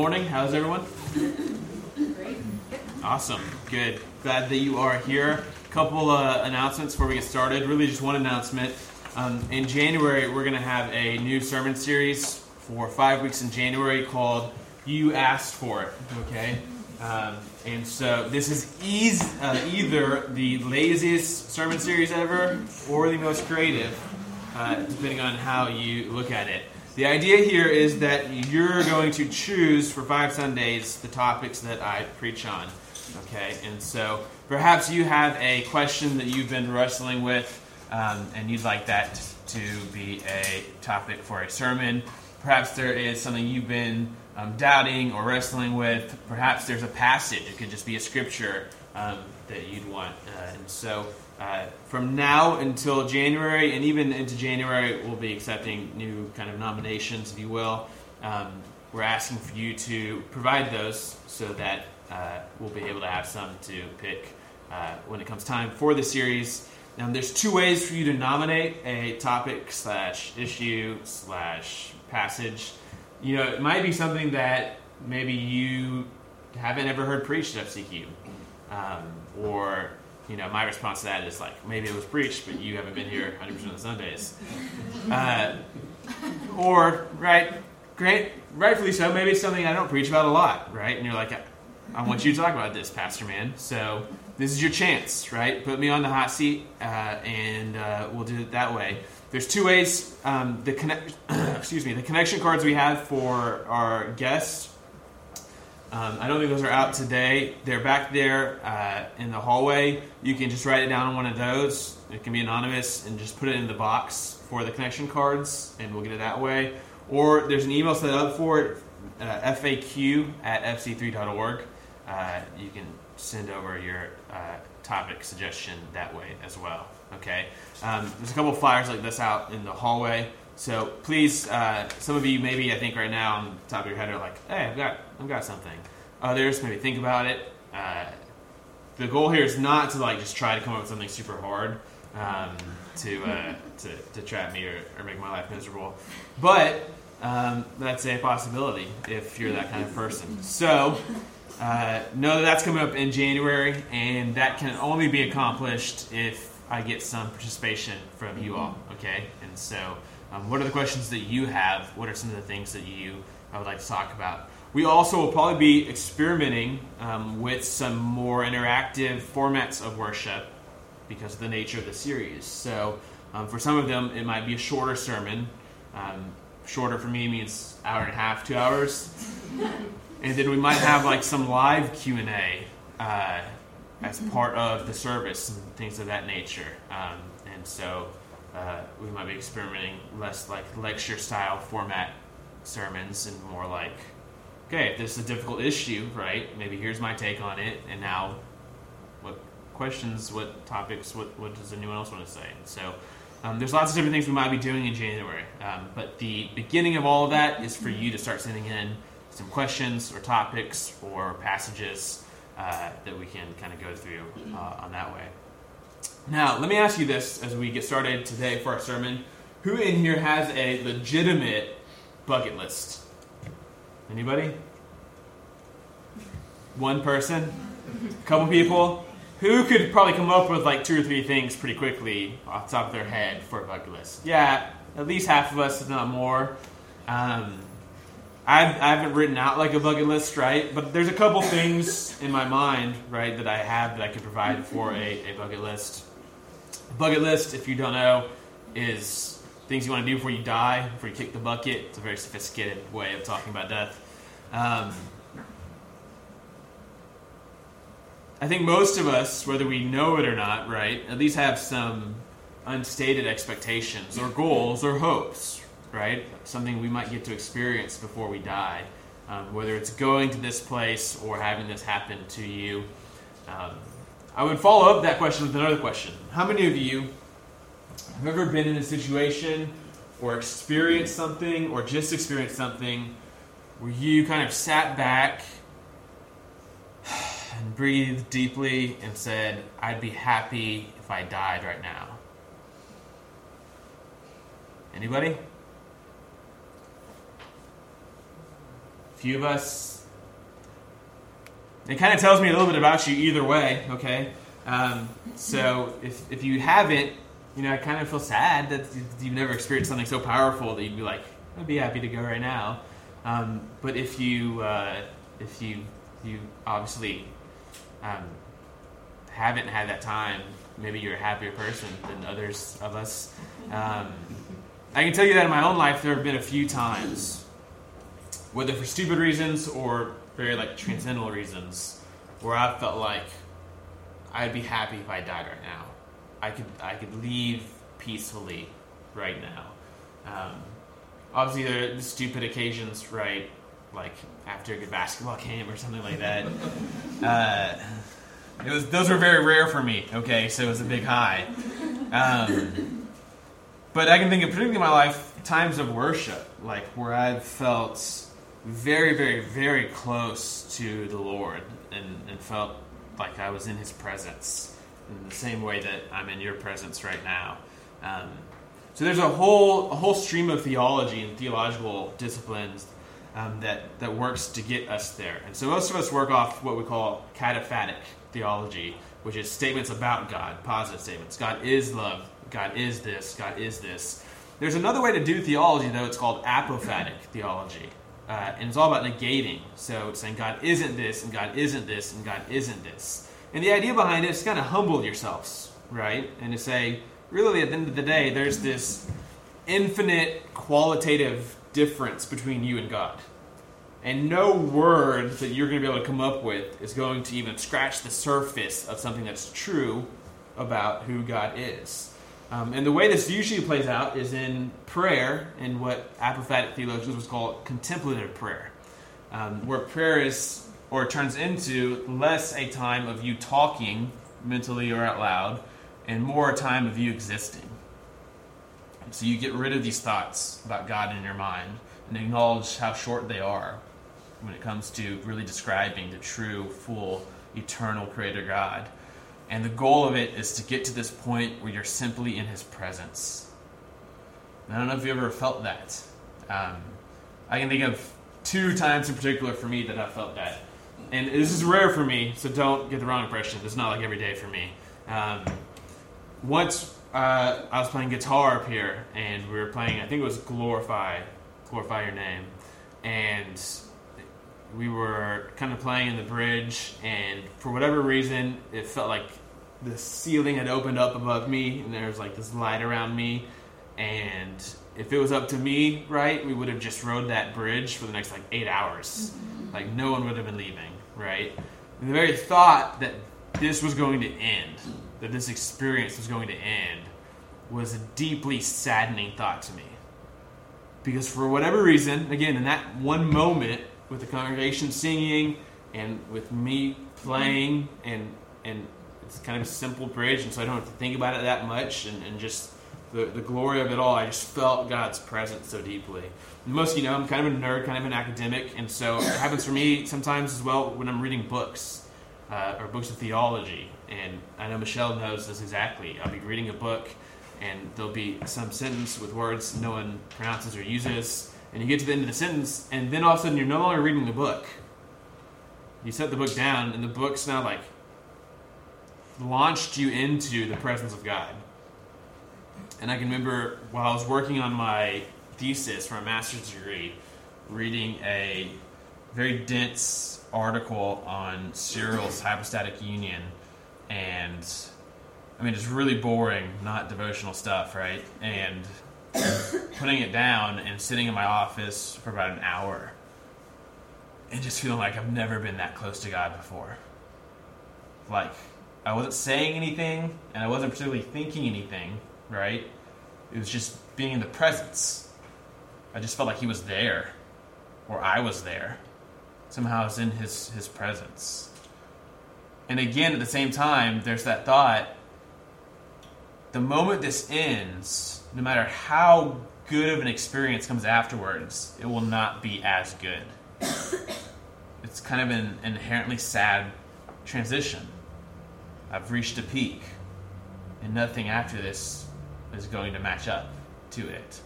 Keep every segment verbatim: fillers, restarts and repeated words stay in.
morning. How's everyone? Great. Awesome. Good. Glad that you are here. A couple uh, announcements before we get started. Really just one announcement. Um, in January, we're going to have a new sermon series for five weeks in January called You Asked For It. Okay? Um, and so this is easy, uh, either the laziest sermon series ever or the most creative, uh, depending on how you look at it. The idea here is that you're going to choose for five Sundays the topics that I preach on. Okay, and so perhaps you have a question that you've been wrestling with, um, and you'd like that to be a topic for a sermon. Perhaps there is something you've been um, doubting or wrestling with. Perhaps there's a passage. It could just be a scripture um, that you'd want. Uh, and so uh, from now until January, and even into January, we'll be accepting new kind of nominations, if you will. Um, we're asking for you to provide those so that uh, we'll be able to have some to pick uh, when it comes time for the series. Now, there's two ways for you to nominate a topic slash issue slash passage. You know, it might be something that maybe you haven't ever heard preached at F C Q. Um, or, you know, my response to that is like, maybe it was preached, but you haven't been here one hundred percent of the Sundays. Uh, or, right, great, rightfully so, maybe it's something I don't preach about a lot, right? And you're like, I, I want you to talk about this, Pastor Man. So this is your chance, right? Put me on the hot seat, uh, and uh, we'll do it that way. There's two ways. Um, the connect, excuse me, the connection cards we have for our guests. Um, I don't think those are out today. They're back there uh, in the hallway. You can just write it down on one of those. It can be anonymous, and just put it in the box for the connection cards, and we'll get it that way. Or there's an email set up for it, uh, F A Q at F C three dot org. Uh, you can send over your uh, topic suggestion that way as well. Okay, um, there's a couple flyers like this out in the hallway. So please, uh, some of you maybe I think right now on the top of your head are like, "Hey, I've got, I've got something." Others maybe think about it. Uh, the goal here is not to like just try to come up with something super hard um, to, uh, to to trap me or, or make my life miserable, but um, that's a possibility if you're that kind of person. So. Uh, know that that's coming up in January, and that can only be accomplished if I get some participation from you all, okay? And so, um, what are the questions that you have? What are some of the things that you I would like to talk about? We also will probably be experimenting um, with some more interactive formats of worship because of the nature of the series. So, um, for some of them, it might be a shorter sermon. Um, shorter for me means hour and a half, two hours. And then we might have like some live Q and A uh, as part of the service and things of that nature. Um, and so uh, we might be experimenting less like lecture-style format sermons and more like, okay, if this is a difficult issue, right? Maybe here's my take on it, and now what questions, what topics, what, what does anyone else want to say? And so um, there's lots of different things we might be doing in January. Um, but the beginning of all of that is for you to start sending in some questions or topics or passages uh, that we can kind of go through uh, on that way. Now, let me ask you this as we get started today for our sermon. Who in here has a legitimate bucket list? Anybody? One person? A couple people? Who could probably come up with like two or three things pretty quickly off the top of their head for a bucket list? Yeah, at least half of us, if not more. Um... I've, I haven't written out like a bucket list, right? But there's a couple things in my mind, right, that I have that I could provide for a, a bucket list. A bucket list, if you don't know, is things you want to do before you die, before you kick the bucket. It's a very sophisticated way of talking about death. Um, I think most of us, whether we know it or not, right, at least have some unstated expectations or goals or hopes, right? Something we might get to experience before we die. Um, whether it's going to this place or having this happen to you. Um, I would follow up that question with another question. How many of you have ever been in a situation or experienced something or just experienced something where you kind of sat back and breathed deeply and said, I'd be happy if I died right now? Anybody? few of us. It kind of tells me a little bit about you either way, okay? Um, so if if you haven't, you know, I kind of feel sad that you've never experienced something so powerful that you'd be like, I'd be happy to go right now. Um, but if you uh, if you you obviously um, haven't had that time, maybe you're a happier person than others of us. Um, I can tell you that in my own life, there have been a few times, whether for stupid reasons or very like transcendental reasons, where I felt like I'd be happy if I died right now. I could I could leave peacefully right now. Um, obviously, there are stupid occasions, right? Like after a good basketball game or something like that. Uh, it was those were very rare for me. Okay, so it was a big high. Um, but I can think of particularly in my life times of worship, like where I've felt very, very, very close to the Lord, and, and felt like I was in His presence. In the same way that I'm in your presence right now. Um, so there's a whole a whole stream of theology and theological disciplines um, that, that works to get us there. And so most of us work off what we call cataphatic theology, which is statements about God, positive statements. God is love. God is this. God is this. There's another way to do theology, though. It's called apophatic theology. Uh, and it's all about negating. So it's saying God isn't this, and God isn't this, and God isn't this. And the idea behind it is to kind of humble yourselves, right? And to say, really, at the end of the day, there's this infinite qualitative difference between you and God. And no word that you're going to be able to come up with is going to even scratch the surface of something that's true about who God is. Um, and the way this usually plays out is in prayer, and what apophatic theologians would call contemplative prayer, um, where prayer is... or it turns into less a time of you talking mentally or out loud, and more a time of you existing. So you get rid of these thoughts about God in your mind and acknowledge how short they are when it comes to really describing the true, full, eternal Creator God. And the goal of it is to get to this point where you're simply in His presence. And I don't know if you ever felt that. Um, I can think of two times in particular for me that I felt that. And this is rare for me, so don't get the wrong impression. It's not like every day for me. Um, once uh, I was playing guitar up here, and we were playing, I think it was Glorify, Glorify Your Name. And we were kind of playing in the bridge, and for whatever reason, it felt like the ceiling had opened up above me, and there was like this light around me. And if it was up to me, right, we would have just rode that bridge for the next like eight hours. Like no one would have been leaving, right? And the very thought that this was going to end, that this experience was going to end, was a deeply saddening thought to me. Because for whatever reason, again, in that one moment, with the congregation singing and with me playing, and and it's kind of a simple bridge, and so I don't have to think about it that much, and, and just the, the glory of it all, I just felt God's presence so deeply. Most, you know, I'm kind of a nerd, kind of an academic, and so it happens for me sometimes as well when I'm reading books, uh, or books of theology. And I know Michelle knows this exactly. I'll be reading a book, and there'll be some sentence with words no one pronounces or uses, and you get to the end of the sentence, and then all of a sudden you're no longer reading the book. You set the book down, and the book's now like launched you into the presence of God. And I can remember while I was working on my thesis for a master's degree, reading a very dense article on Cyril's hypostatic union, and I mean it's really boring, not devotional stuff, right? And putting it down and sitting in my office for about an hour and just feeling like I've never been that close to God before. Like I wasn't saying anything, and I wasn't particularly thinking anything, right? It was just being in the presence. I just felt like He was there, or I was there. Somehow I was in his, his presence. And again, at the same time, there's that thought, the moment this ends, no matter how good of an experience comes afterwards, it will not be as good. It's kind of an inherently sad transition. I've reached a peak, and nothing after this is going to match up to it.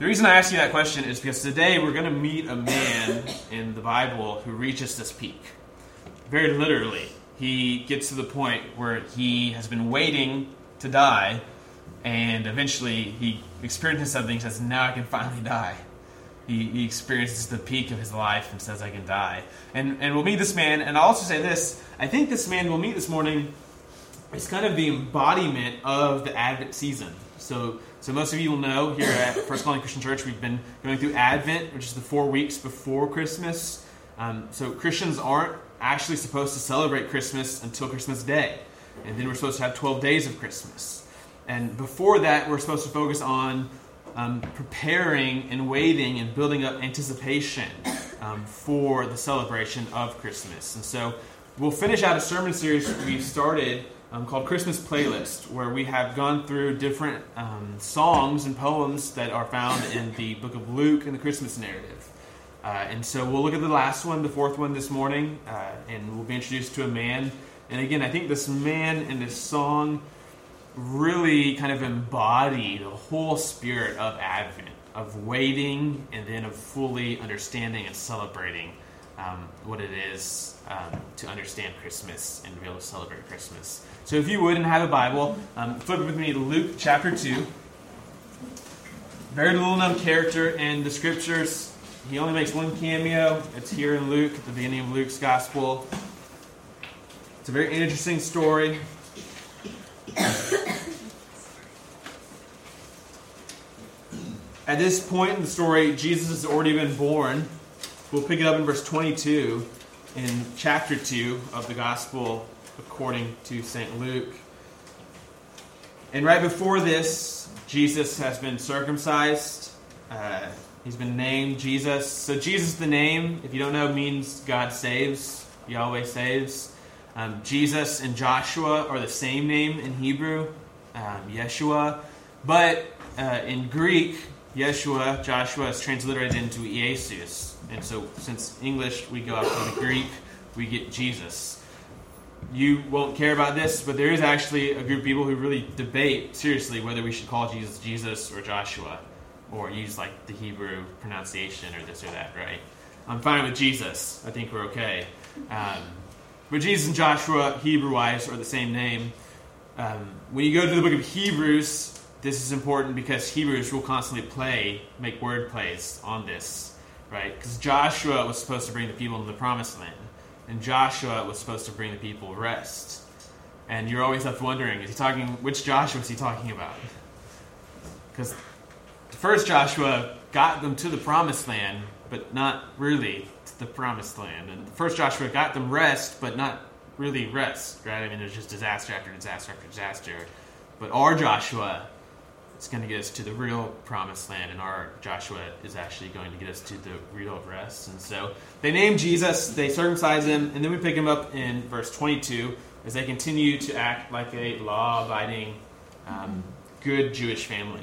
The reason I ask you that question is because today we're going to meet a man in the Bible who reaches this peak. Very literally, he gets to the point where he has been waiting to die, and eventually he experiences something and says, now I can finally die. He, he experiences the peak of his life and says, I can die. And and we'll meet this man, and I'll also say this, I think this man we'll meet this morning is kind of the embodiment of the Advent season. So so most of you will know here at First Colony Christian Church, we've been going through Advent, which is the four weeks before Christmas. Um, so Christians aren't actually supposed to celebrate Christmas until Christmas Day. And then we're supposed to have twelve days of Christmas. And before that, we're supposed to focus on um, preparing and waiting and building up anticipation um, for the celebration of Christmas. And so we'll finish out a sermon series we've started um, called Christmas Playlist, where we have gone through different um, songs and poems that are found in the book of Luke and the Christmas narrative. Uh, and so we'll look at the last one, the fourth one this morning, uh, and we'll be introduced to a man. And again, I think this man and this song really kind of embody the whole spirit of Advent, of waiting and then of fully understanding and celebrating um, what it is um, to understand Christmas and be able to celebrate Christmas. So if you wouldn't have a Bible, um, flip with me to Luke chapter two. Very little known character in the scriptures. He only makes one cameo. It's here in Luke, at the beginning of Luke's gospel. It's a very interesting story. At this point in the story, Jesus has already been born. We'll pick it up in verse twenty-two in chapter two of the gospel according to Saint Luke. And right before this, Jesus has been circumcised. Uh... He's been named Jesus. So Jesus, the name, if you don't know, means God saves, Yahweh saves. Um, Jesus and Joshua are the same name in Hebrew, um, Yeshua. But uh, in Greek, Yeshua, Joshua, is transliterated into Jesus. And so since English, we go out to the Greek, we get Jesus. You won't care about this, but there is actually a group of people who really debate seriously whether we should call Jesus Jesus or Joshua, or use like the Hebrew pronunciation or this or that, right? I'm fine with Jesus. I think we're okay. Um, but Jesus and Joshua, Hebrew-wise, are the same name. Um, when you go to the book of Hebrews, this is important because Hebrews will constantly play, make word plays on this, right? Because Joshua was supposed to bring the people into the promised land, and Joshua was supposed to bring the people rest. And you're always left wondering, is he talking, which Joshua is he talking about? Because first Joshua got them to the promised land, but not really to the promised land. And first Joshua got them rest, but not really rest, right? I mean, there's just disaster after disaster after disaster. But our Joshua is going to get us to the real promised land, and our Joshua is actually going to get us to the real rest. And so they name Jesus, they circumcise him, and then we pick him up in verse twenty-two as they continue to act like a law-abiding, um, good Jewish family.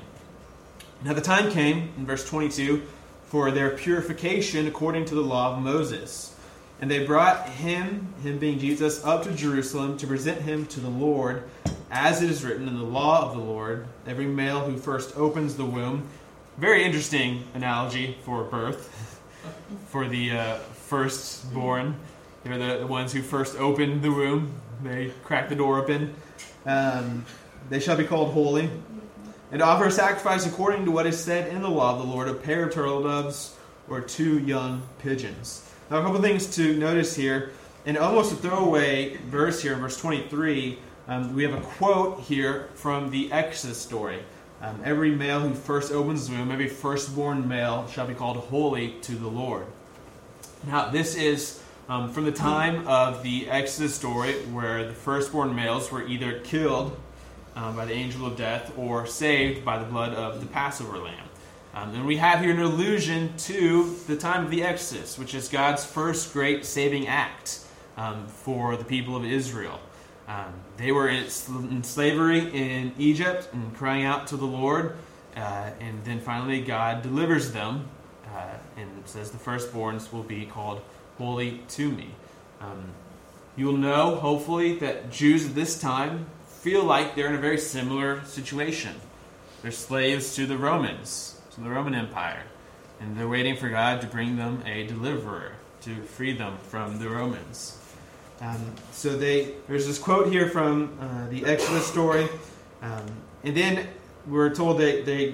Now the time came, in verse twenty-two, for their purification according to the law of Moses. And they brought him, him being Jesus, up to Jerusalem to present him to the Lord, as it is written in the law of the Lord, every male who first opens the womb. Very interesting analogy for birth, for the uh, firstborn. They're the ones who first opened the womb. They cracked the door open. Um, they shall be called holy. And offer a sacrifice according to what is said in the law of the Lord, a pair of turtle doves or two young pigeons. Now a couple things to notice here. In almost a throwaway verse here, in verse twenty-three, um, we have a quote here from the Exodus story. Um, every male who first opens the womb, every firstborn male shall be called holy to the Lord. Now this is um, from the time of the Exodus story where the firstborn males were either killed Um, by the angel of death, or saved by the blood of the Passover lamb. Um, and we have here an allusion to the time of the Exodus, which is God's first great saving act um, for the people of Israel. Um, they were in, in slavery in Egypt and crying out to the Lord, uh, and then finally God delivers them uh, and says the firstborns will be called holy to me. Um, you'll know, hopefully, that Jews at this time feel like they're in a very similar situation. They're slaves to the Romans. to the Roman Empire, and they're waiting for God to bring them a deliverer to free them from the Romans. Um, so they there's this quote here from uh, the Exodus story, um, and then we're told that they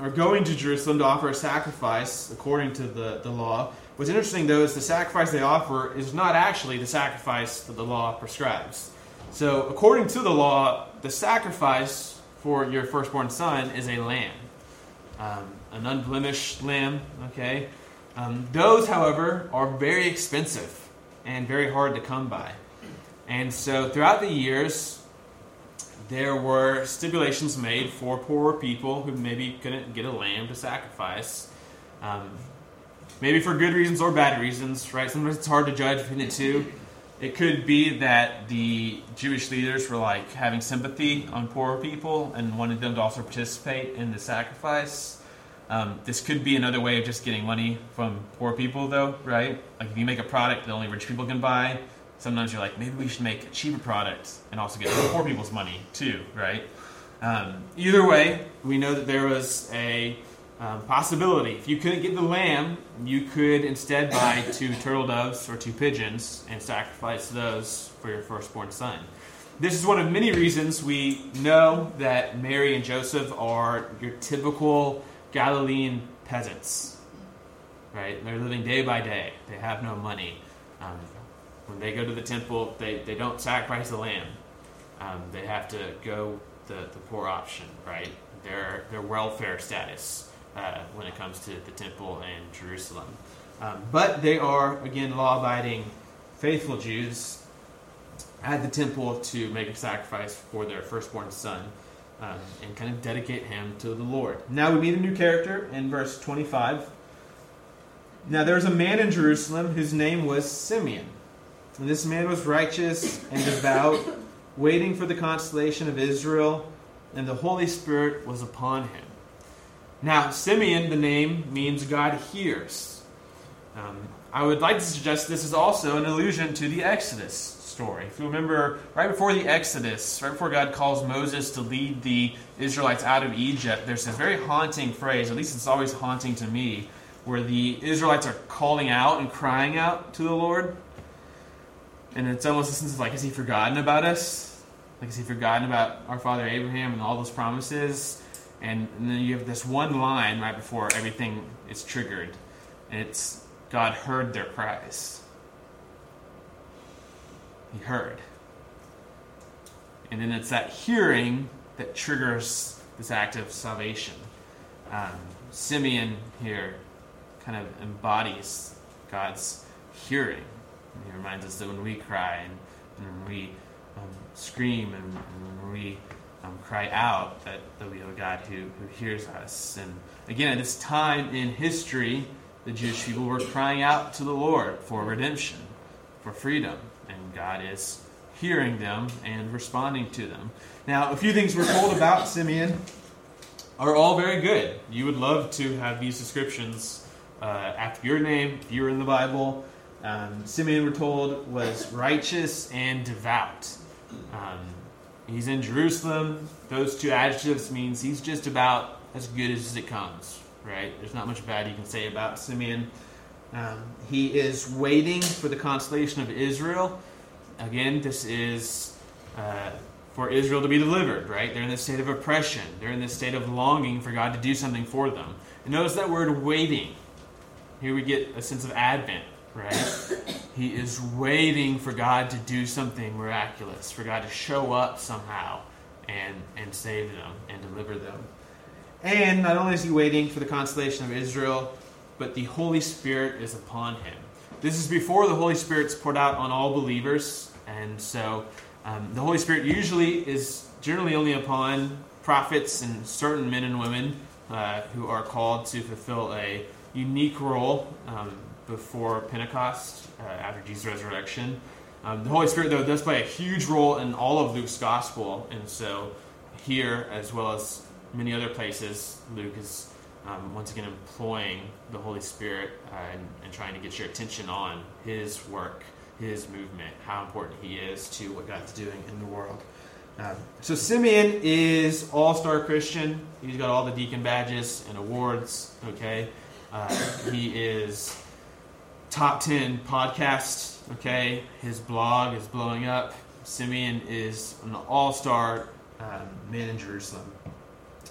are going to Jerusalem to offer a sacrifice according to the, the law. What's interesting, though, is the sacrifice they offer is not actually the sacrifice that the law prescribes. So according to the law, the sacrifice for your firstborn son is a lamb, um, an unblemished lamb. Okay, um, those, however, are very expensive and very hard to come by. And so throughout the years, there were stipulations made for poor people who maybe couldn't get a lamb to sacrifice. Um Maybe for good reasons or bad reasons, right? Sometimes it's hard to judge between the two. It could be that the Jewish leaders were like having sympathy on poor people and wanted them to also participate in the sacrifice. Um, this could be another way of just getting money from poor people, though, right? Like if you make a product that only rich people can buy, sometimes you're like, maybe we should make a cheaper product and also get poor people's money too, right? Um, either way, we know that there was a Um, possibility. If you couldn't get the lamb, you could instead buy two turtle doves or two pigeons and sacrifice those for your firstborn son. This is one of many reasons we know that Mary and Joseph are your typical Galilean peasants, right? They're living day by day. They have no money. Um, when they go to the temple, they, they don't sacrifice the lamb. Um, they have to go the, the poor option, right? Their their welfare status. Uh, when it comes to the temple and Jerusalem. Um, but they are, again, law-abiding, faithful Jews at the temple to make a sacrifice for their firstborn son um, and kind of dedicate him to the Lord. Now we meet a new character in verse twenty-five. Now there was a man in Jerusalem whose name was Simeon. And this man was righteous and devout, waiting for the consolation of Israel, and the Holy Spirit was upon him. Now, Simeon, the name, means God hears. Um, I would like to suggest this is also an allusion to the Exodus story. If you remember, right before the Exodus, right before God calls Moses to lead the Israelites out of Egypt, there's this very haunting phrase, at least it's always haunting to me, where the Israelites are calling out and crying out to the Lord. And it's almost a sense of like, has he forgotten about us? Like, has he forgotten about our father Abraham and all those promises? And then you have this one line right before everything is triggered. And it's, God heard their cries. He heard. And then it's that hearing that triggers this act of salvation. Um, Simeon here kind of embodies God's hearing. And he reminds us that when we cry and, and when we um, scream and, and when we... Um, cry out that, that we have a God who, who hears us. And again, at this time in history, the Jewish people were crying out to the Lord for redemption, for freedom, and God is hearing them and responding to them. Now, a few things we're told about Simeon are all very good. You would love to have these descriptions uh, after your name, if you were in the Bible. Um, Simeon, we're told, was righteous and devout. Um He's in Jerusalem. Those two adjectives means he's just about as good as it comes, right? There's not much bad you can say about Simeon. Um, he is waiting for the consolation of Israel. Again, this is uh, for Israel to be delivered, right? They're in this state of oppression. They're in this state of longing for God to do something for them. And notice that word waiting. Here we get a sense of Advent. Right? He is waiting for God to do something miraculous, for God to show up somehow and, and save them and deliver them. And not only is he waiting for the consolation of Israel, but the Holy Spirit is upon him. This is before the Holy Spirit's poured out on all believers, and so um, the Holy Spirit usually is generally only upon prophets and certain men and women uh, who are called to fulfill a unique role um before Pentecost, uh, after Jesus' resurrection. Um, the Holy Spirit, though, does play a huge role in all of Luke's gospel, and so here, as well as many other places, Luke is um, once again employing the Holy Spirit uh, and, and trying to get your attention on his work, his movement, how important he is to what God's doing in the world. Uh, so Simeon is all-star Christian. He's got all the deacon badges and awards, okay? Uh, he is top ten podcast, okay? His blog is blowing up. Simeon is an all-star um, man in Jerusalem.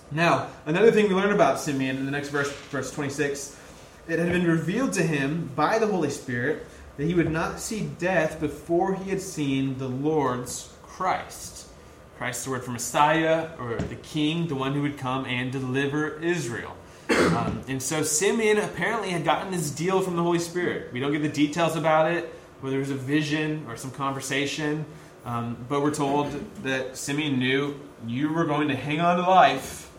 Now, another thing we learn about Simeon in the next verse, verse twenty-six, it had been revealed to him by the Holy Spirit that he would not see death before he had seen the Lord's Christ. Christ is the word for Messiah, or the King, the one who would come and deliver Israel. Um, and so Simeon apparently had gotten this deal from the Holy Spirit. We don't get the details about it, whether it was a vision or some conversation, um, but we're told that Simeon knew you were going to hang on to life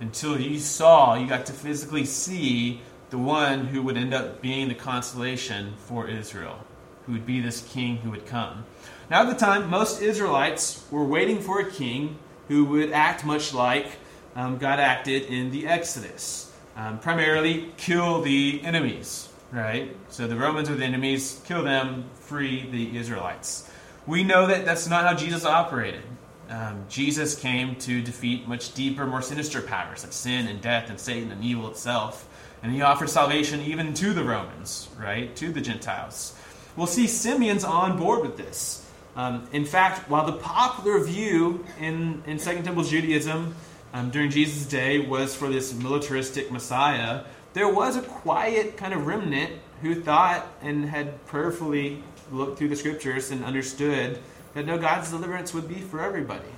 until you saw, you got to physically see the one who would end up being the consolation for Israel, who would be this king who would come. Now at the time, most Israelites were waiting for a king who would act much like um, God acted in the Exodus. Um, primarily, kill the enemies, right? So the Romans were the enemies, kill them, free the Israelites. We know that that's not how Jesus operated. Um, Jesus came to defeat much deeper, more sinister powers like sin and death and Satan and evil itself. And he offered salvation even to the Romans, right? To the Gentiles. We'll see Simeon's on board with this. Um, in fact, while the popular view in, in Second Temple Judaism um, during Jesus' day was for this militaristic Messiah, there was a quiet kind of remnant who thought and had prayerfully looked through the Scriptures and understood that no, God's deliverance would be for everybody.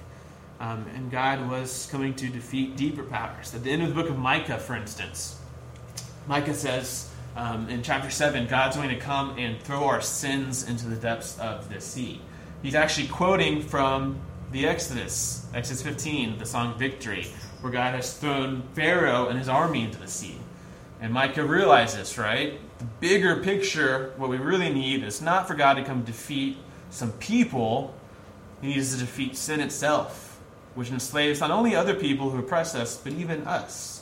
Um, and God was coming to defeat deeper powers. At the end of the book of Micah, for instance, Micah says um, in chapter seven, God's going to come and throw our sins into the depths of the sea. He's actually quoting from the Exodus, Exodus fifteen, the song Victory, where God has thrown Pharaoh and his army into the sea. And Micah realizes, right, the bigger picture, what we really need is not for God to come defeat some people. He needs to defeat sin itself, which enslaves not only other people who oppress us, but even us.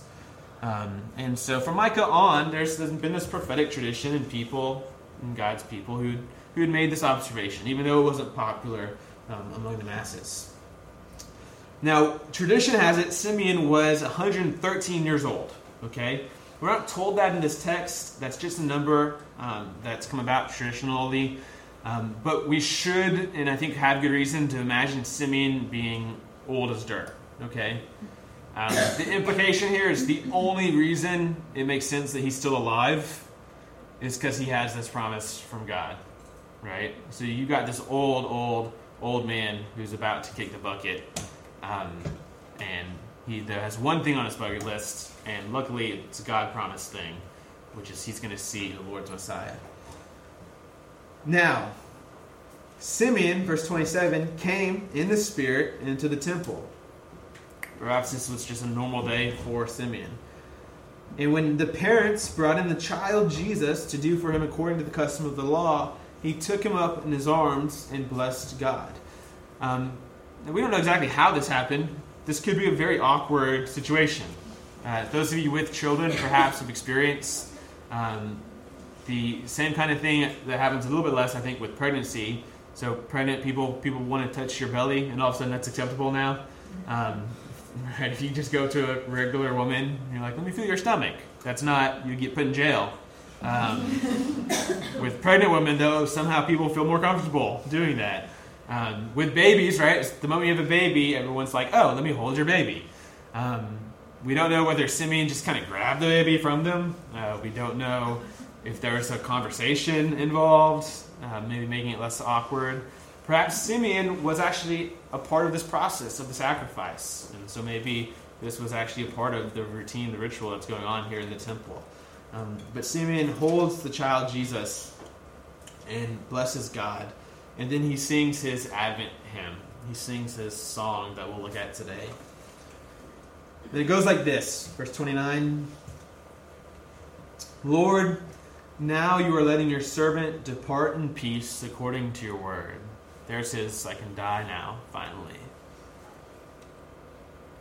Um, and so from Micah on, there's been this prophetic tradition in people, in God's people, who who had made this observation, even though it wasn't popular um, among the masses. Now, tradition has it Simeon was one hundred thirteen years old, okay? We're not told that in this text. That's just a number um, that's come about traditionally. Um, but we should, and I think have good reason, to imagine Simeon being old as dirt, okay? Um, the implication here is the only reason it makes sense that he's still alive is because he has this promise from God, right? So you got this old, old, old man who's about to kick the bucket, um, and he there has one thing on his bucket list, and luckily it's a God-promised thing, which is he's going to see the Lord's Messiah. Now, Simeon, verse twenty-seven, came in the Spirit into the temple. Perhaps this was just a normal day for Simeon. And when the parents brought in the child Jesus to do for him according to the custom of the law, he took him up in his arms and blessed God. Um, and we don't know exactly how this happened. This could be a very awkward situation. Uh, those of you with children perhaps have experienced um, the same kind of thing that happens a little bit less, I think, with pregnancy. So pregnant people, people want to touch your belly, and all of a sudden that's acceptable now. Um Right, if you just go to a regular woman and you're like, let me feel your stomach, that's not, you get put in jail. Um, with pregnant women, though, somehow people feel more comfortable doing that. Um, with babies, right, the moment you have a baby, everyone's like, oh, let me hold your baby. Um, we don't know whether Simeon just kind of grabbed the baby from them. Uh, we don't know if there was a conversation involved, uh, maybe making it less awkward. Perhaps Simeon was actually a part of this process of the sacrifice. And so maybe this was actually a part of the routine, the ritual that's going on here in the temple. Um, but Simeon holds the child Jesus and blesses God. And then he sings his Advent hymn. He sings his song that we'll look at today. And it goes like this, verse twenty-nine. Lord, now you are letting your servant depart in peace according to your word. There's his, I can die now, finally.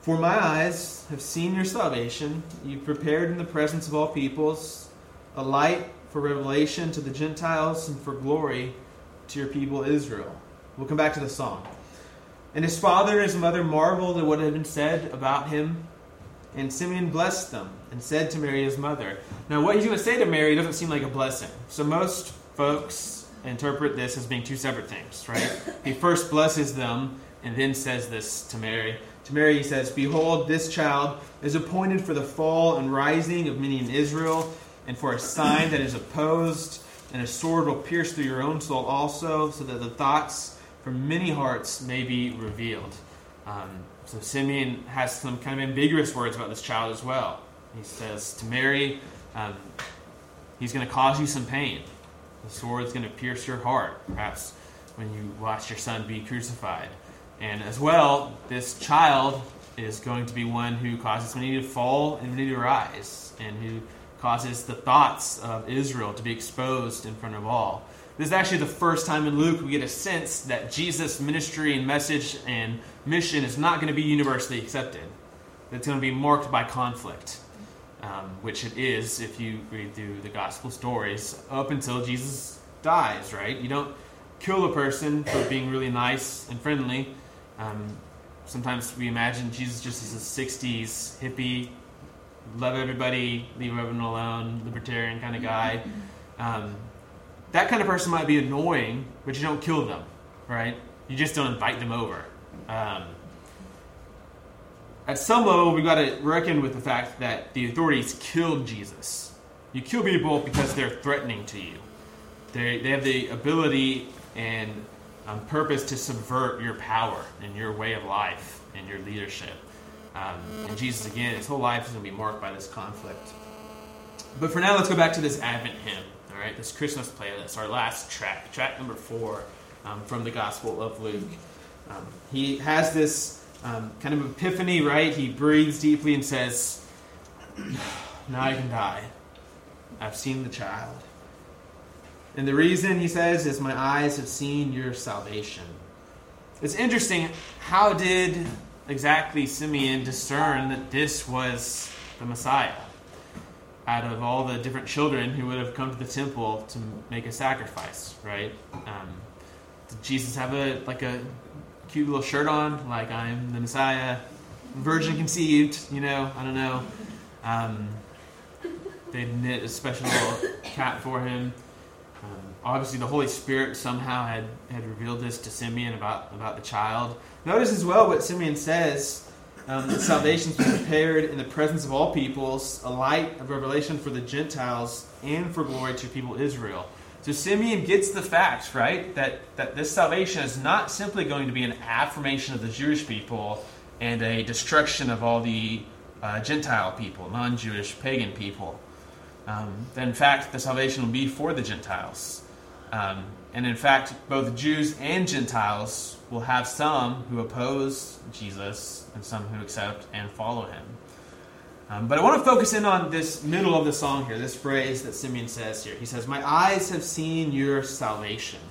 For my eyes have seen your salvation. You've prepared in the presence of all peoples a light for revelation to the Gentiles and for glory to your people Israel. We'll come back to the song. And his father and his mother marveled at what had been said about him. And Simeon blessed them and said to Mary, his mother. Now, what he's going to say to Mary doesn't seem like a blessing. So most folks interpret this as being two separate things, right? He first blesses them and then says this to Mary. To Mary he says, "Behold, this child is appointed for the fall and rising of many in Israel, and for a sign that is opposed, and a sword will pierce through your own soul also, so that the thoughts from many hearts may be revealed." Um, so Simeon has some kind of ambiguous words about this child as well. He says to Mary, um, he's going to cause you some pain. The sword's going to pierce your heart, perhaps when you watch your son be crucified. And as well, this child is going to be one who causes many to fall and many to rise, and who causes the thoughts of Israel to be exposed in front of all. This is actually the first time in Luke we get a sense that Jesus' ministry and message and mission is not going to be universally accepted. It's going to be marked by conflict, um, which it is if you read through the gospel stories up until Jesus dies, right? You don't kill a person for being really nice and friendly. Um, sometimes we imagine Jesus just as a sixties hippie, love everybody, leave everyone alone, libertarian kind of guy. Um, that kind of person might be annoying, but you don't kill them, right? You just don't invite them over. Um, at some level, we've got to reckon with the fact that the authorities killed Jesus. You kill people because they're threatening to you. They, they have the ability and Um, purpose to subvert your power and your way of life and your leadership. Um, and Jesus, again, his whole life is going to be marked by this conflict. But for now, let's go back to this Advent hymn, all right? This Christmas playlist, our last track, track number four um, from the Gospel of Luke. Um, he has this um, kind of epiphany, right? He breathes deeply and says, "Now I can die. I've seen the child. And the reason," he says, "is my eyes have seen your salvation." It's interesting, how did exactly Simeon discern that this was the Messiah? Out of all the different children who would have come to the temple to make a sacrifice, right? Um, did Jesus have a like a cute little shirt on, like "I'm the Messiah, virgin conceived," you know, I don't know. Um, they knit a special little cap for him. Um, obviously, the Holy Spirit somehow had, had revealed this to Simeon about, about the child. Notice as well what Simeon says, um, that salvation's been prepared in the presence of all peoples, a light of revelation for the Gentiles and for glory to people Israel. So Simeon gets the fact, right, that, that this salvation is not simply going to be an affirmation of the Jewish people and a destruction of all the uh, Gentile people, non-Jewish, pagan people. Um, that in fact the salvation will be for the Gentiles, um, and in fact both Jews and Gentiles will have some who oppose Jesus and some who accept and follow him. Um, but I want to focus in on this middle of the song here, this phrase that Simeon says here. He says, "My eyes have seen your salvation."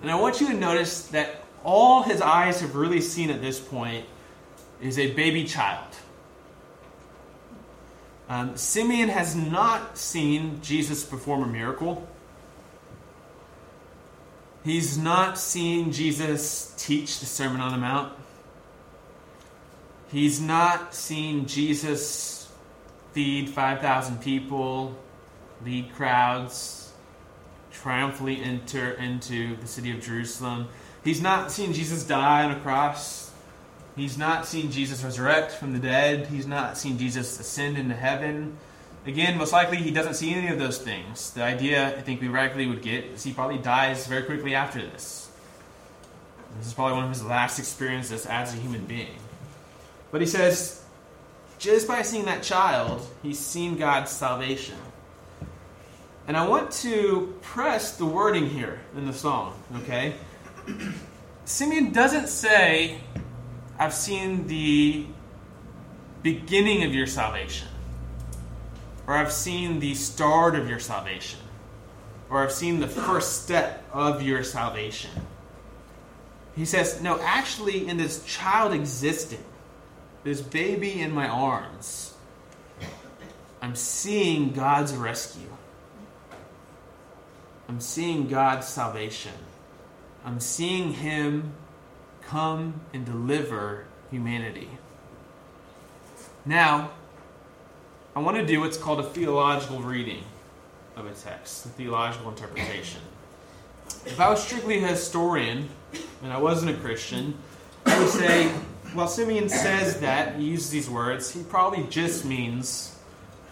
And I want you to notice that all his eyes have really seen at this point is a baby child. Um, Simeon has not seen Jesus perform a miracle. He's not seen Jesus teach the Sermon on the Mount. He's not seen Jesus feed five thousand people, lead crowds, triumphantly enter into the city of Jerusalem. He's not seen Jesus die on a cross. He's not seen Jesus resurrect from the dead. He's not seen Jesus ascend into heaven. Again, most likely he doesn't see any of those things. The idea I think we radically would get is he probably dies very quickly after this. This is probably one of his last experiences as a human being. But he says, just by seeing that child, he's seen God's salvation. And I want to press the wording here in the song, okay? Simeon doesn't say, "I've seen the beginning of your salvation," or "I've seen the start of your salvation," or "I've seen the first step of your salvation." He says, no, actually in this child existing, this baby in my arms, I'm seeing God's rescue. I'm seeing God's salvation. I'm seeing him come and deliver humanity. Now, I want to do what's called a theological reading of a text, a theological interpretation. If I was strictly a historian and I wasn't a Christian, I would say, well, Simeon says that, he uses these words, he probably just means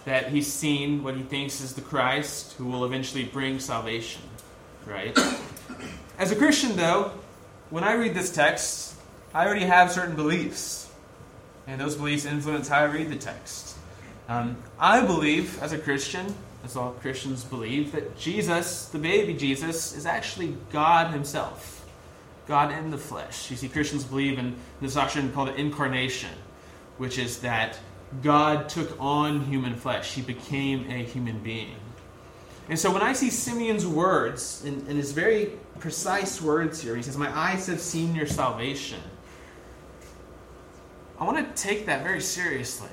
that he's seen what he thinks is the Christ who will eventually bring salvation, right? As a Christian, though, when I read this text, I already have certain beliefs, and those beliefs influence how I read the text. Um, I believe, as a Christian, as all Christians believe, that Jesus, the baby Jesus, is actually God himself, God in the flesh. You see, Christians believe in this doctrine called the incarnation, which is that God took on human flesh. He became a human being. And so when I see Simeon's words, and, and his very precise words here, he says, "My eyes have seen your salvation," I want to take that very seriously.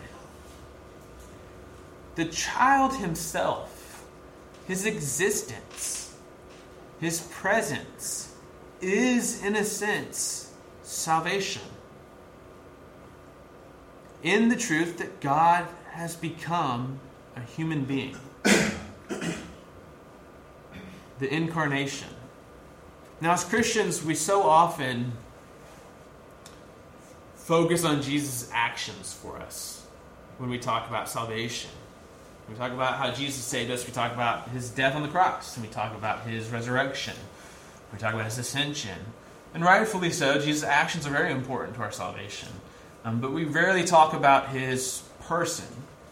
The child himself, his existence, his presence, is, in a sense, salvation. In the truth that God has become a human being. The incarnation. Now, as Christians, we so often focus on Jesus' actions for us when we talk about salvation. When we talk about how Jesus saved us, we talk about his death on the cross, and we talk about his resurrection. We talk about his ascension. And rightfully so, Jesus' actions are very important to our salvation. Um, but we rarely talk about his person,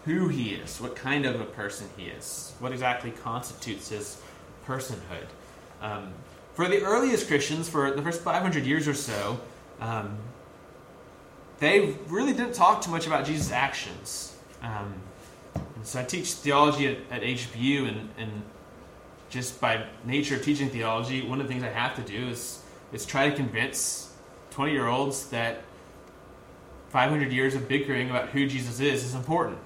who he is, what kind of a person he is, what exactly constitutes his personhood. Um, for the earliest Christians, for the first five hundred years or so, um, they really didn't talk too much about Jesus' actions. Um, and so I teach theology at, at H B U, and, and just by nature of teaching theology, one of the things I have to do is, is try to convince twenty-year-olds that five hundred years of bickering about who Jesus is is important,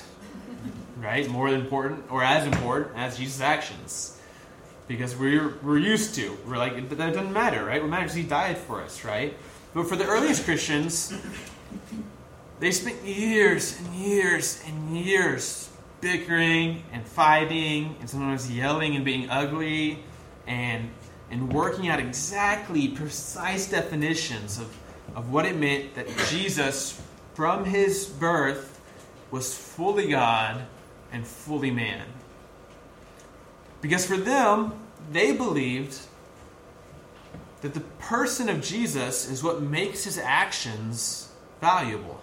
right? More than important, or as important as Jesus' actions. Because we're, we're used to. We're like, that doesn't matter, right? What matters is he died for us, right? But for the earliest Christians, they spent years and years and years bickering and fighting and sometimes yelling and being ugly and and working out exactly precise definitions of, of what it meant that Jesus, from his birth, was fully God and fully man. Because for them, they believed that the person of Jesus is what makes his actions valuable.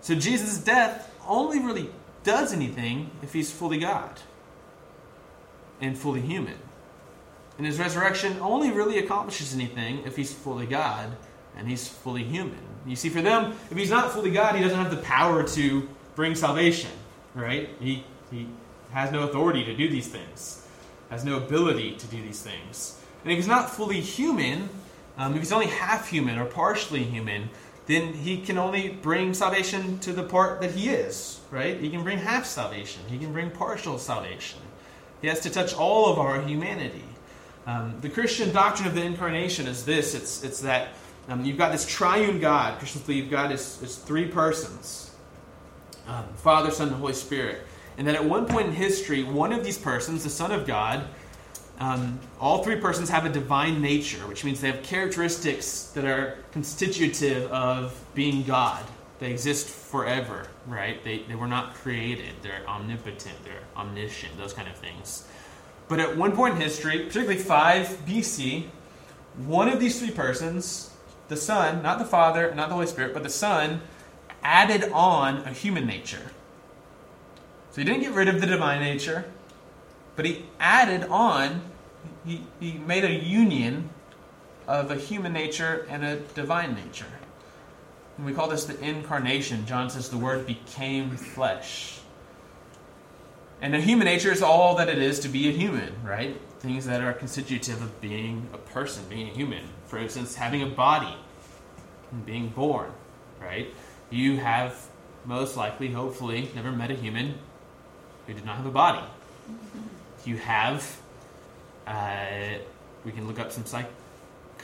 So Jesus' death only really does anything if he's fully God and fully human. And his resurrection only really accomplishes anything if he's fully God and he's fully human. You see, for them, if he's not fully God, he doesn't have the power to bring salvation, right? He he has no authority to do these things, has no ability to do these things. And if he's not fully human, um, if he's only half human or partially human, then he can only bring salvation to the part that he is, right? He can bring half salvation. He can bring partial salvation. He has to touch all of our humanity. Um, the Christian doctrine of the incarnation is this. It's it's that um, you've got this triune God. Christians believe God is, is three persons, um, Father, Son, and Holy Spirit. And that at one point in history, one of these persons, the Son of God, um, all three persons have a divine nature, which means they have characteristics that are constitutive of being God. They exist forever, right? They, they were not created. They're omnipotent. They're omniscient, those kind of things. But at one point in history, particularly five B C, one of these three persons, the Son, not the Father, not the Holy Spirit, but the Son, added on a human nature. So he didn't get rid of the divine nature, but he added on, he, he made a union of a human nature and a divine nature. And we call this the incarnation. John says the Word became flesh. And a human nature is all that it is to be a human, right? Things that are constitutive of being a person, being a human. For instance, having a body and being born, right? You have most likely, hopefully, never met a human who did not have a body. You have, uh, we can look up some psych-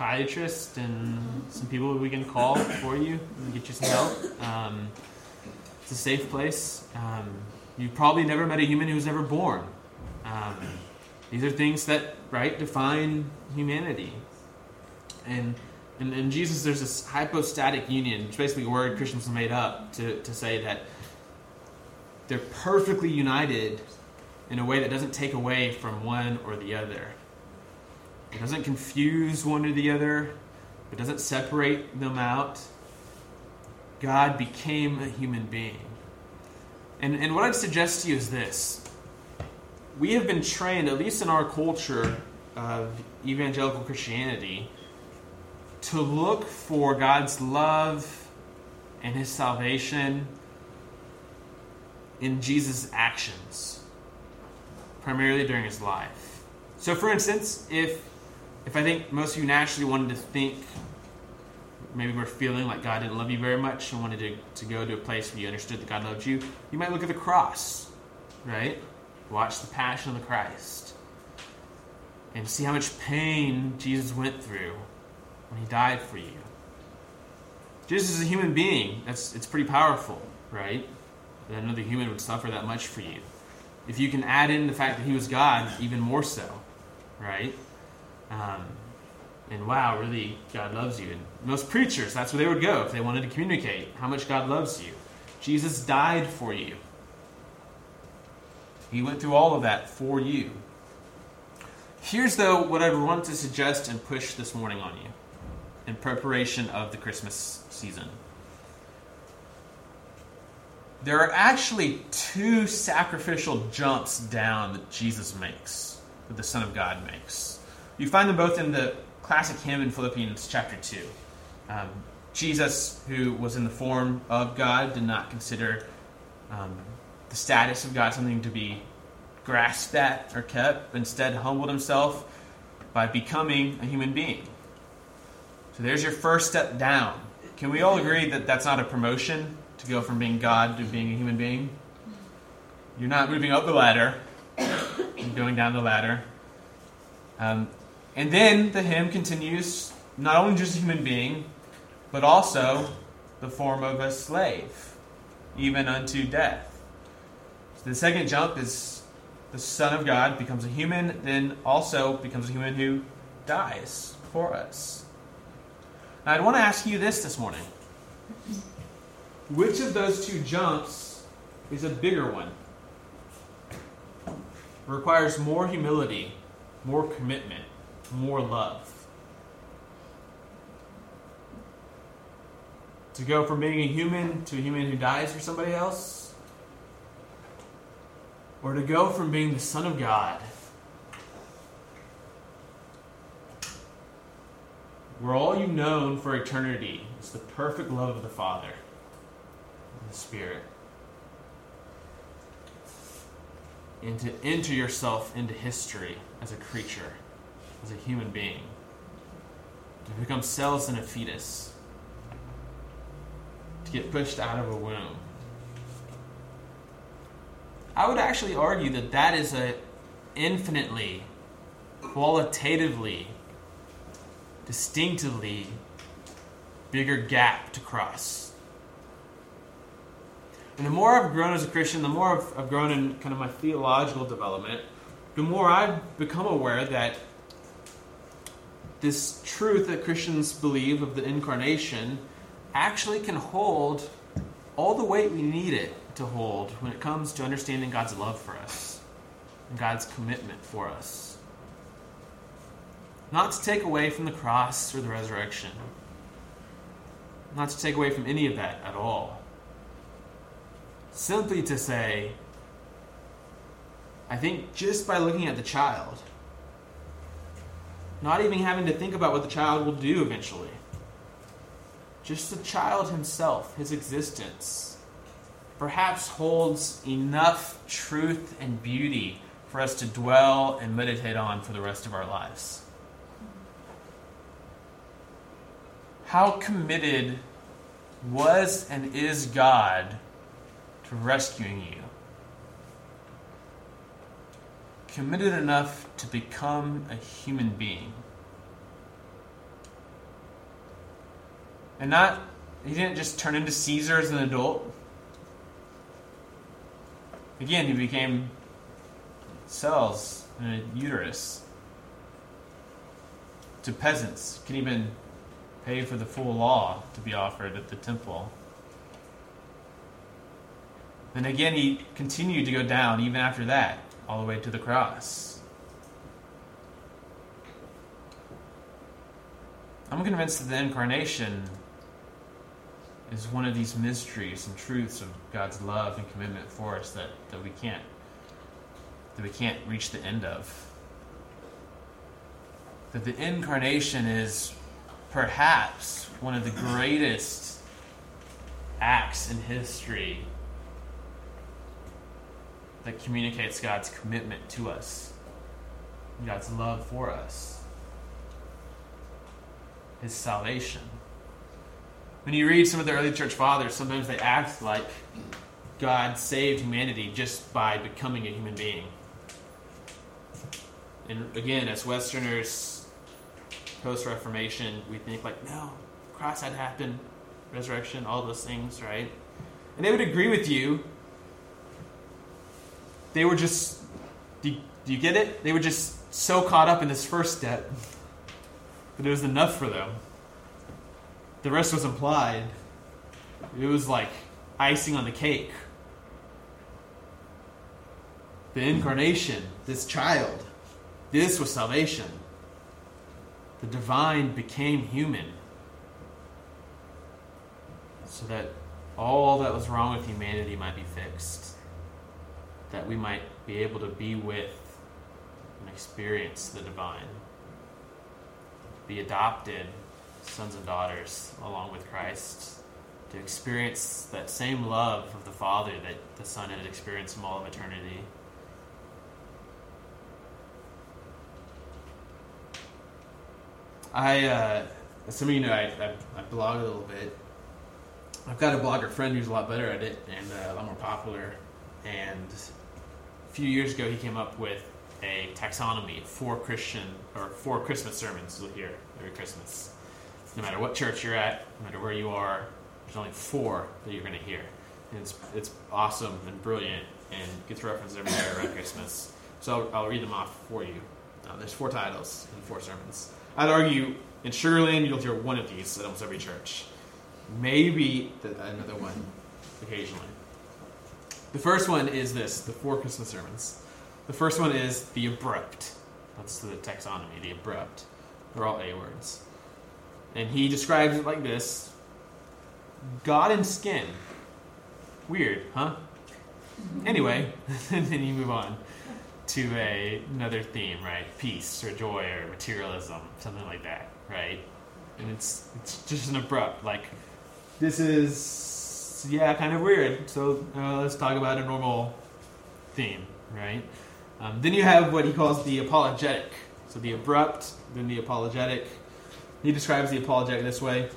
psychiatrist and some people we can call for you and get you some help. Um, it's a safe place. Um, you've probably never met a human who's never born. Um, these are things that, right, define humanity. And and in Jesus, there's this hypostatic union, which is basically a word Christians made up to, to say that they're perfectly united in a way that doesn't take away from one or the other. It doesn't confuse one or the other. It doesn't separate them out. God became a human being. And, and what I'd suggest to you is this. We have been trained, at least in our culture of evangelical Christianity, to look for God's love and His salvation in Jesus' actions, primarily during His life. So, for instance, if if I think most of you naturally wanted to think, maybe we're feeling like God didn't love you very much and wanted to, to go to a place where you understood that God loved you, you might look at the cross, right? Watch the Passion of the Christ and see how much pain Jesus went through when He died for you. Jesus is a human being. That's it's pretty powerful, right? That another human would suffer that much for you. If you can add in the fact that He was God, even more so, right? Um, and wow, really, God loves you. And most preachers, that's where they would go if they wanted to communicate how much God loves you. Jesus died for you. He went through all of that for you. Here's, though, what I want to suggest and push this morning on you in preparation of the Christmas season. There are actually two sacrificial jumps down that Jesus makes, that the Son of God makes. You find them both in the classic hymn in Philippians chapter two. Um, Jesus, who was in the form of God, did not consider um, the status of God something to be grasped at or kept. Instead, humbled Himself by becoming a human being. So there's your first step down. Can we all agree that that's not a promotion? To go from being God to being a human being. You're not moving up the ladder. You're going down the ladder. Um, and then the hymn continues, not only just a human being, but also the form of a slave, even unto death. So the second jump is the Son of God becomes a human, then also becomes a human who dies for us. Now, I'd want to ask you this this morning. Which of those two jumps is a bigger one? It requires more humility, more commitment, more love. To go from being a human to a human who dies for somebody else? Or to go from being the Son of God? We're all you've known for eternity is the perfect love of the Father. Spirit, and to enter yourself into history as a creature, as a human being, to become cells in a fetus, to get pushed out of a womb. I would actually argue that that is a infinitely, qualitatively, distinctively bigger gap to cross. And the more I've grown as a Christian, the more I've, I've grown in kind of my theological development, the more I've become aware that this truth that Christians believe of the incarnation actually can hold all the weight we need it to hold when it comes to understanding God's love for us and God's commitment for us. Not to take away from the cross or the resurrection. Not to take away from any of that at all. Simply to say, I think just by looking at the child, not even having to think about what the child will do eventually, just the child himself, his existence, perhaps holds enough truth and beauty for us to dwell and meditate on for the rest of our lives. How committed was and is God rescuing you, committed enough to become a human being, And not, he didn't just turn into Caesar as an adult. Again, he became cells in a uterus to peasants. Could even pay for the full law to be offered at the temple. And again, he continued to go down even after that, all the way to the cross. I'm convinced that the incarnation is one of these mysteries and truths of God's love and commitment for us that, that we can't that we can't reach the end of. That the incarnation is perhaps one of the greatest acts in history that communicates God's commitment to us, God's love for us, His salvation. When you read some of the early church fathers, sometimes they act like God saved humanity just by becoming a human being. And again, as Westerners, post-Reformation, we think like, no, the cross had happened, resurrection, all those things, right? And they would agree with you. They were just, do you, do you get it? They were just so caught up in this first step that it was enough for them. The rest was implied. It was like icing on the cake. The incarnation, this child, this was salvation. The divine became human so that all that was wrong with humanity might be fixed, that we might be able to be with and experience the divine, be adopted sons and daughters along with Christ, to experience that same love of the Father that the Son had experienced from all of eternity. I, uh, as some of you know, I, I, I blog a little bit. I've got a blogger friend who's a lot better at it and uh, a lot more popular. And a few years ago, he came up with a taxonomy for Christian or for Christmas sermons. You'll hear every Christmas. No matter what church you're at, no matter where you are, there's only four that you're going to hear. And it's it's awesome and brilliant and gets referenced everywhere around Christmas. So I'll, I'll read them off for you. Uh, there's four titles and four sermons. I'd argue in Sugarland you'll hear one of these at almost every church. Maybe the, another one occasionally. The first one is this, the four Christmas sermons. The first one is the abrupt. That's the taxonomy, the abrupt. They're all A words. And he describes it like this. God in skin. Weird, huh? Anyway, and then you move on to a, another theme, right? Peace or joy or materialism, something like that, right? And it's it's just an abrupt, like, this is, yeah, kind of weird. So uh, let's talk about a normal theme, right? Um, then you have what he calls the apologetic. So the abrupt, then the apologetic. He describes the apologetic this way.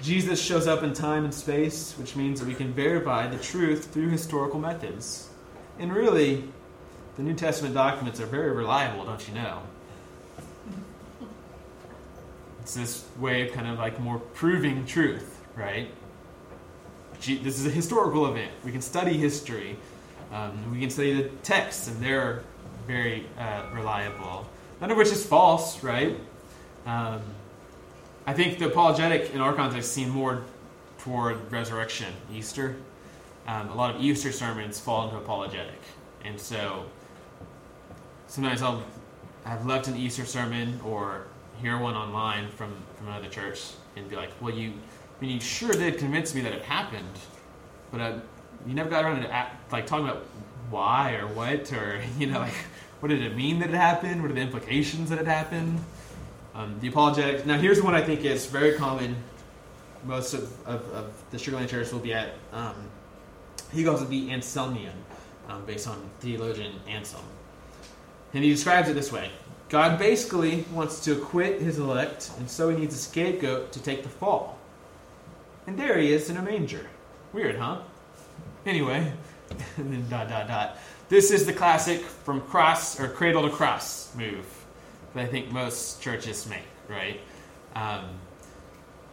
Jesus shows up in time and space, which means that we can verify the truth through historical methods. And really, the New Testament documents are very reliable, don't you know? It's this way of kind of like more proving truth, right? This is a historical event. We can study history. Um, we can study the texts, and they're very uh, reliable. None of which is false, right? Um... I think the apologetic in our context seem more toward resurrection, Easter. Um, a lot of Easter sermons fall into apologetic. And so sometimes I'll have left an Easter sermon or hear one online from, from another church and be like, well, you I mean, you sure did convince me that it happened, but I, you never got around to like talking about why or what or, you know, like what did it mean that it happened? What are the implications that it happened? Um, the apologetics. Now, here's one I think is very common. Most of, of, of the Sugarland Church will be at. Um, he calls it the Anselmian, um, based on theologian Anselm. And he describes it this way. God basically wants to acquit his elect, and so he needs a scapegoat to take the fall. And there he is in a manger. Weird, huh? Anyway, and then dot, dot, dot. This is the classic from cross or cradle to cross move that I think most churches make, right? Um,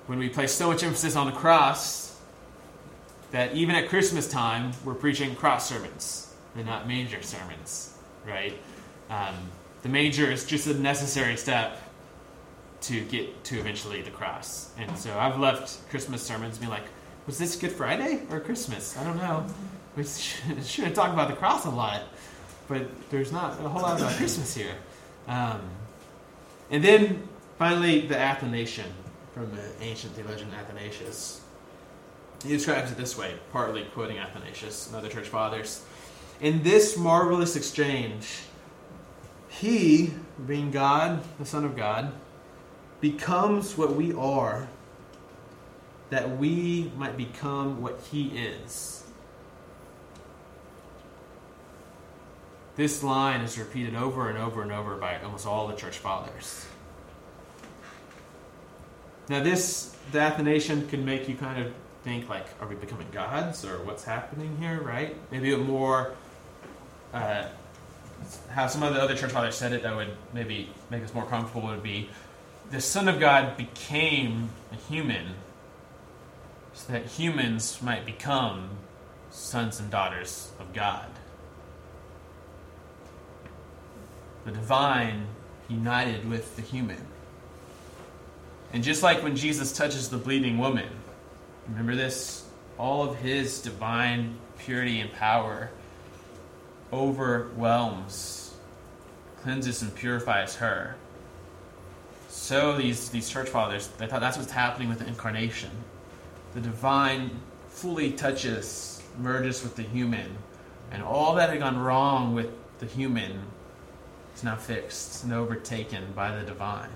when we place so much emphasis on the cross that even at Christmas time, we're preaching cross sermons and not manger sermons, right? Um, the manger is just a necessary step to get to eventually the cross. And so I've left Christmas sermons being like, was this Good Friday or Christmas? I don't know. We should have talked about the cross a lot, but there's not a whole lot about Christmas here. Um, and then, finally, the Athanasian, from the ancient theologian Athanasius. He describes it this way, partly quoting Athanasius and other church fathers. In this marvelous exchange, he, being God, the Son of God, becomes what we are, that we might become what he is. This line is repeated over and over and over by almost all the church fathers. Now this, the Athanasian, can make you kind of think like, are we becoming gods or what's happening here, right? Maybe a more, uh, how some of the other church fathers said it that would maybe make us more comfortable would be, the Son of God became a human so that humans might become sons and daughters of God. The divine united with the human. And just like when Jesus touches the bleeding woman, remember this, all of his divine purity and power overwhelms, cleanses and purifies her. So these, these church fathers, they thought that's what's happening with the incarnation. The divine fully touches, merges with the human, and all that had gone wrong with the human is now fixed and overtaken by the divine,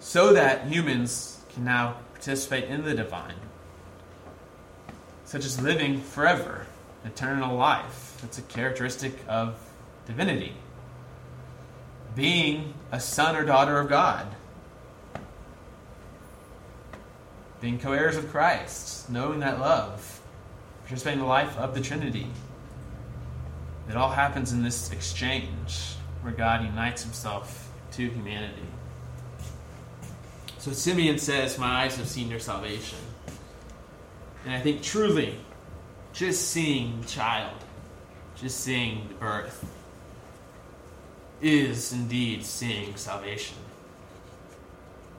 so that humans can now participate in the divine, such as living forever, eternal life. That's a characteristic of divinity. Being a son or daughter of God. Being co-heirs with Christ, knowing that love, participating in the life of the Trinity. It all happens in this exchange where God unites himself to humanity. So Simeon says, my eyes have seen your salvation. And I think truly, just seeing the child, just seeing the birth, is indeed seeing salvation.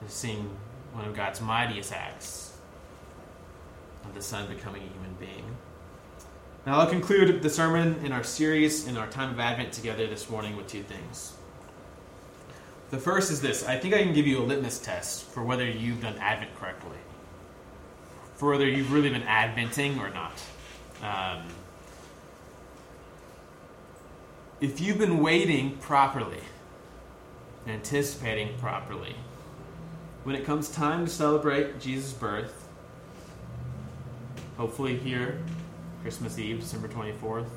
Is seeing one of God's mightiest acts of the Son becoming a human being. Now I'll conclude the sermon in our series, in our time of Advent together this morning with two things. The first is this. I think I can give you a litmus test for whether you've done Advent correctly. For whether you've really been Adventing or not. Um, if you've been waiting properly, anticipating properly, when it comes time to celebrate Jesus' birth, hopefully here, Christmas Eve, December twenty-fourth,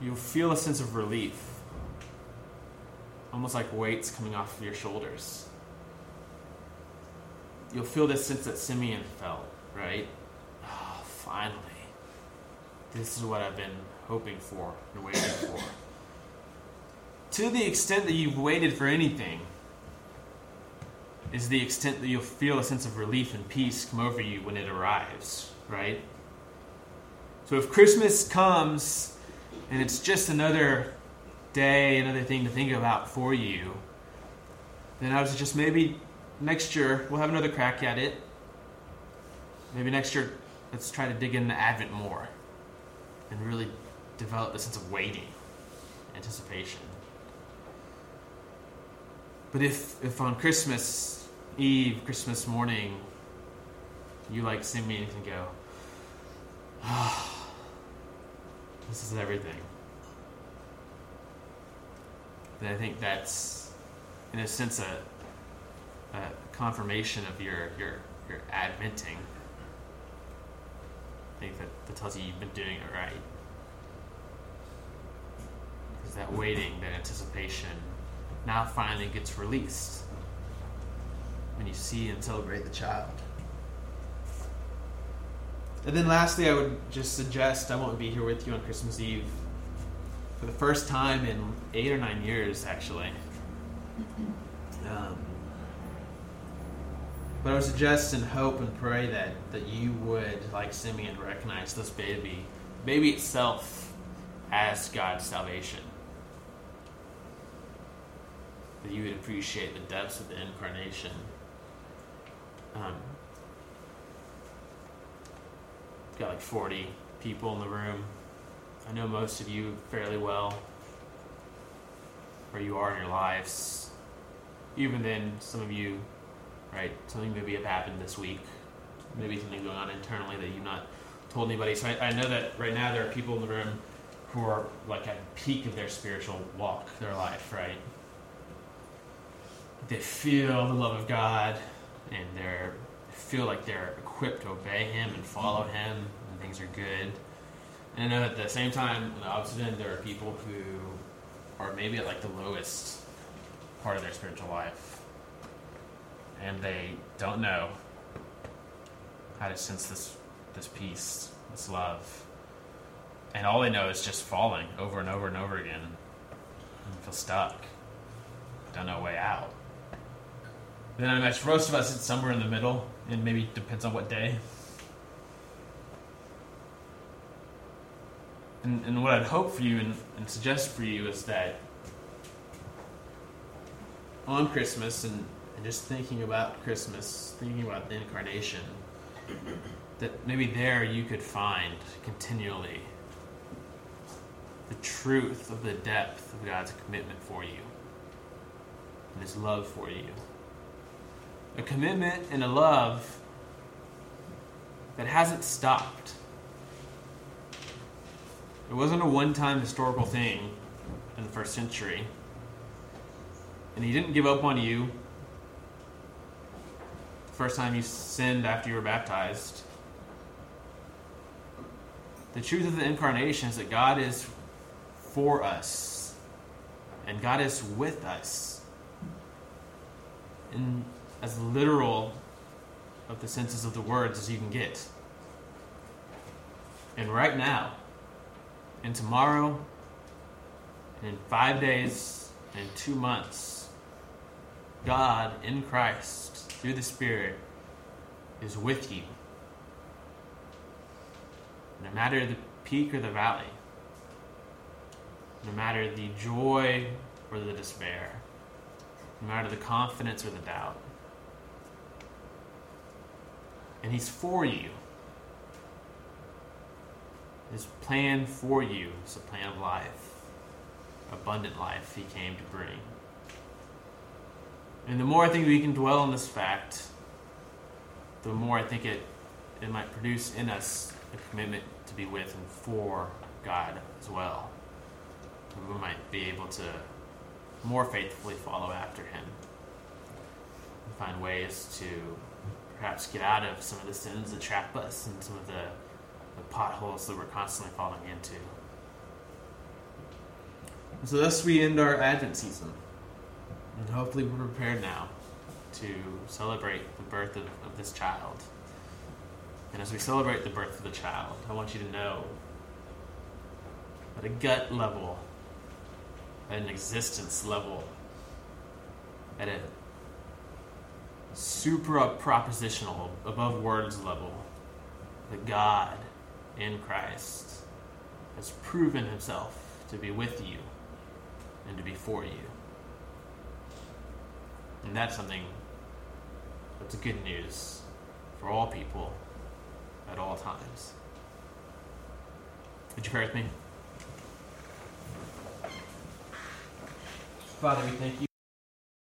you'll feel a sense of relief. Almost like weights coming off of your shoulders. You'll feel this sense that Simeon felt, right? Oh, finally. This is what I've been hoping for and waiting for. To the extent that you've waited for anything is the extent that you'll feel a sense of relief and peace come over you when it arrives, right? So if Christmas comes and it's just another day, another thing to think about for you, then I would suggest maybe next year we'll have another crack at it. Maybe next year let's try to dig into Advent more and really develop the sense of waiting, anticipation. But if, if on Christmas Eve, Christmas morning, you like Simeon and go, ah, oh, this is everything, then I think that's, in a sense, a Uh, confirmation of your, your your adventing. I think that, that tells you you've been doing it right. Because that waiting, that anticipation, now finally gets released when you see and celebrate the child. And then lastly, I would just suggest, I won't be here with you on Christmas Eve for the first time in eight or nine years, actually. Um But I would suggest and hope and pray that, that you would, like Simeon, recognize this baby, baby itself, as God's salvation. That you would appreciate the depths of the incarnation. Um, got like forty people in the room. I know most of you fairly well, where you are in your lives. Even then, some of you, right, something maybe have happened this week. Maybe something going on internally that you've not told anybody. So I, I know that right now there are people in the room who are like at the peak of their spiritual walk, their life, right? They feel the love of God, and they're, they feel like they're equipped to obey Him and follow Him, and things are good. And I know at the same time, on the opposite end, there are people who are maybe at like the lowest part of their spiritual life, and they don't know how to sense this this peace, this love. And all they know is just falling over and over and over again, and feel stuck. Don't know a way out. Then I imagine for most of us it's somewhere in the middle, and maybe depends on what day. And, and what I'd hope for you and, and suggest for you is that on Christmas, and, and just thinking about Christmas, thinking about the incarnation, that maybe there you could find continually the truth of the depth of God's commitment for you and His love for you. A commitment and a love that hasn't stopped. It wasn't a one-time historical thing in the first century. And He didn't give up on you the first time you sinned after you were baptized. The truth of the incarnation is that God is for us, and God is with us. In as literal of the senses of the words as you can get. And right now, and tomorrow, and in five days, and in two months, God in Christ, through the Spirit, is with you. No matter the peak or the valley, no matter the joy or the despair, no matter the confidence or the doubt. And He's for you. His plan for you is a plan of life, abundant life He came to bring. And the more I think we can dwell on this fact, the more I think it, it might produce in us a commitment to be with and for God as well. And we might be able to more faithfully follow after Him and find ways to perhaps get out of some of the sins that trap us and some of the, the potholes that we're constantly falling into. And so thus we end our Advent season. And hopefully we're prepared now to celebrate the birth of, of this child. And as we celebrate the birth of the child, I want you to know at a gut level, at an existence level, at a supra-propositional, above words level, that God in Christ has proven Himself to be with you and to be for you. And that's something that's good news for all people at all times. Would you pray with me? Father, we thank you.